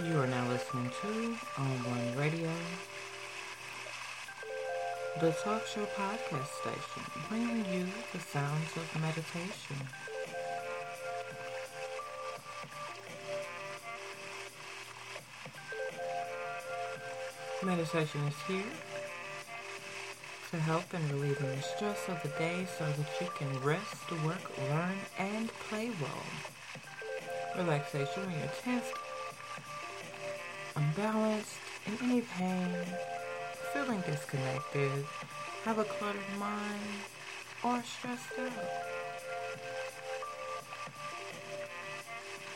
You are now listening to On One Radio, the talk show podcast station, bringing you the sounds of meditation. Meditation is here to help in relieving the stress of the day so that you can rest, work, learn, and play well. Relaxation when you're tense, unbalanced, in any pain, feeling disconnected, have a cluttered mind, or stressed out.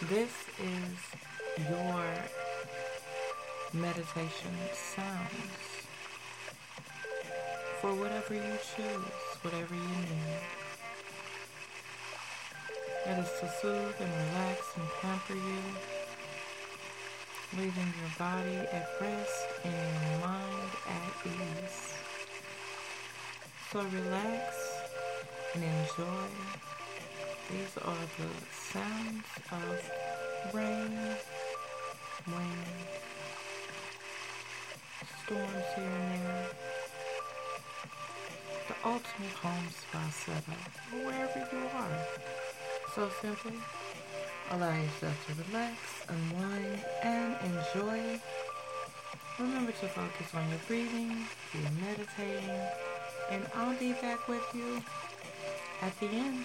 This is your meditation sounds for whatever you choose, whatever you need. It is to soothe and relax and pamper you, leaving your body at rest and your mind at ease. So relax and enjoy. These are the sounds of rain, wind, storms here and there, the ultimate home spa setup, wherever you are. So simply, allow yourself to relax, unwind, and enjoy. Remember to focus on your breathing, your meditating, and I'll be back with you at the end.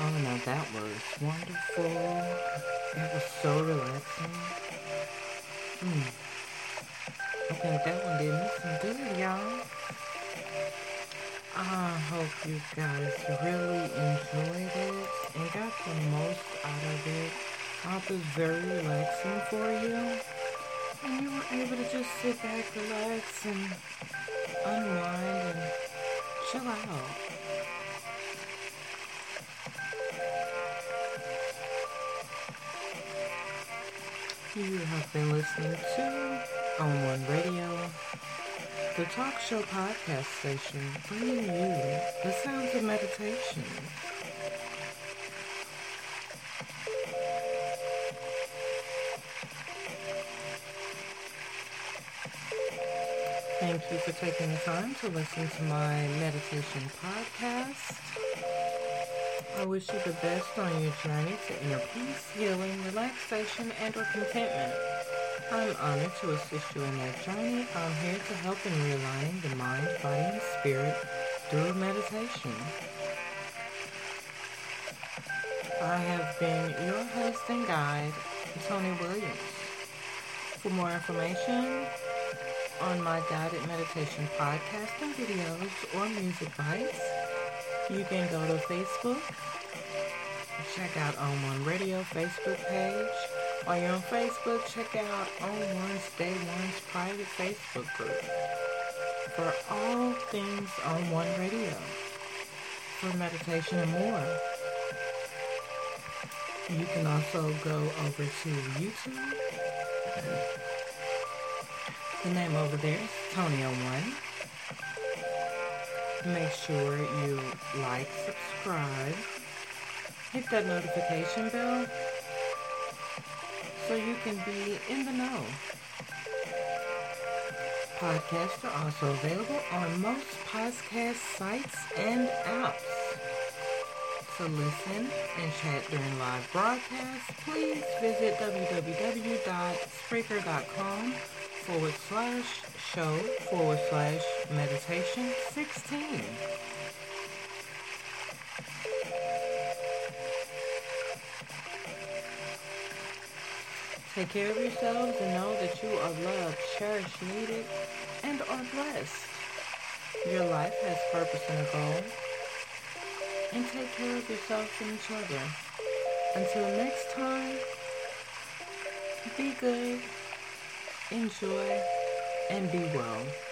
Oh, no, that was wonderful. That was so relaxing. Okay, that one did me some good, y'all. I hope you guys really enjoyed it and got the most out of it. It was very relaxing for you. And you were able to just sit back, relax, and unwind and chill out. You have been listening to On One Radio, the talk show podcast station bringing you the sounds of meditation. Thank you for taking the time to listen to my meditation podcast. I wish you the best on your journey to inner peace, healing, relaxation, and or contentment. I'm honored to assist you in that journey. I'm here to help in realigning the mind, body, and spirit through meditation. I have been your host and guide, Tony Williams. For more information on my guided meditation podcast and videos or music bites, you can go to Facebook, check out On One Radio Facebook page. While you're on Facebook, check out On One's Day One's private Facebook group for all things On One Radio, for meditation and more. You can also go over to YouTube. The name over there is Tony O1. Make sure you like, subscribe, hit that notification bell so you can be in the know. Podcasts are also available on most podcast sites and apps. To listen and chat during live broadcasts, please visit www.spreaker.com/show/meditation16. Take care of yourselves and know that you are loved, cherished, needed, and are blessed. Your life has purpose and a goal. And take care of yourself and each other. Until next time, be good, enjoy, and be well.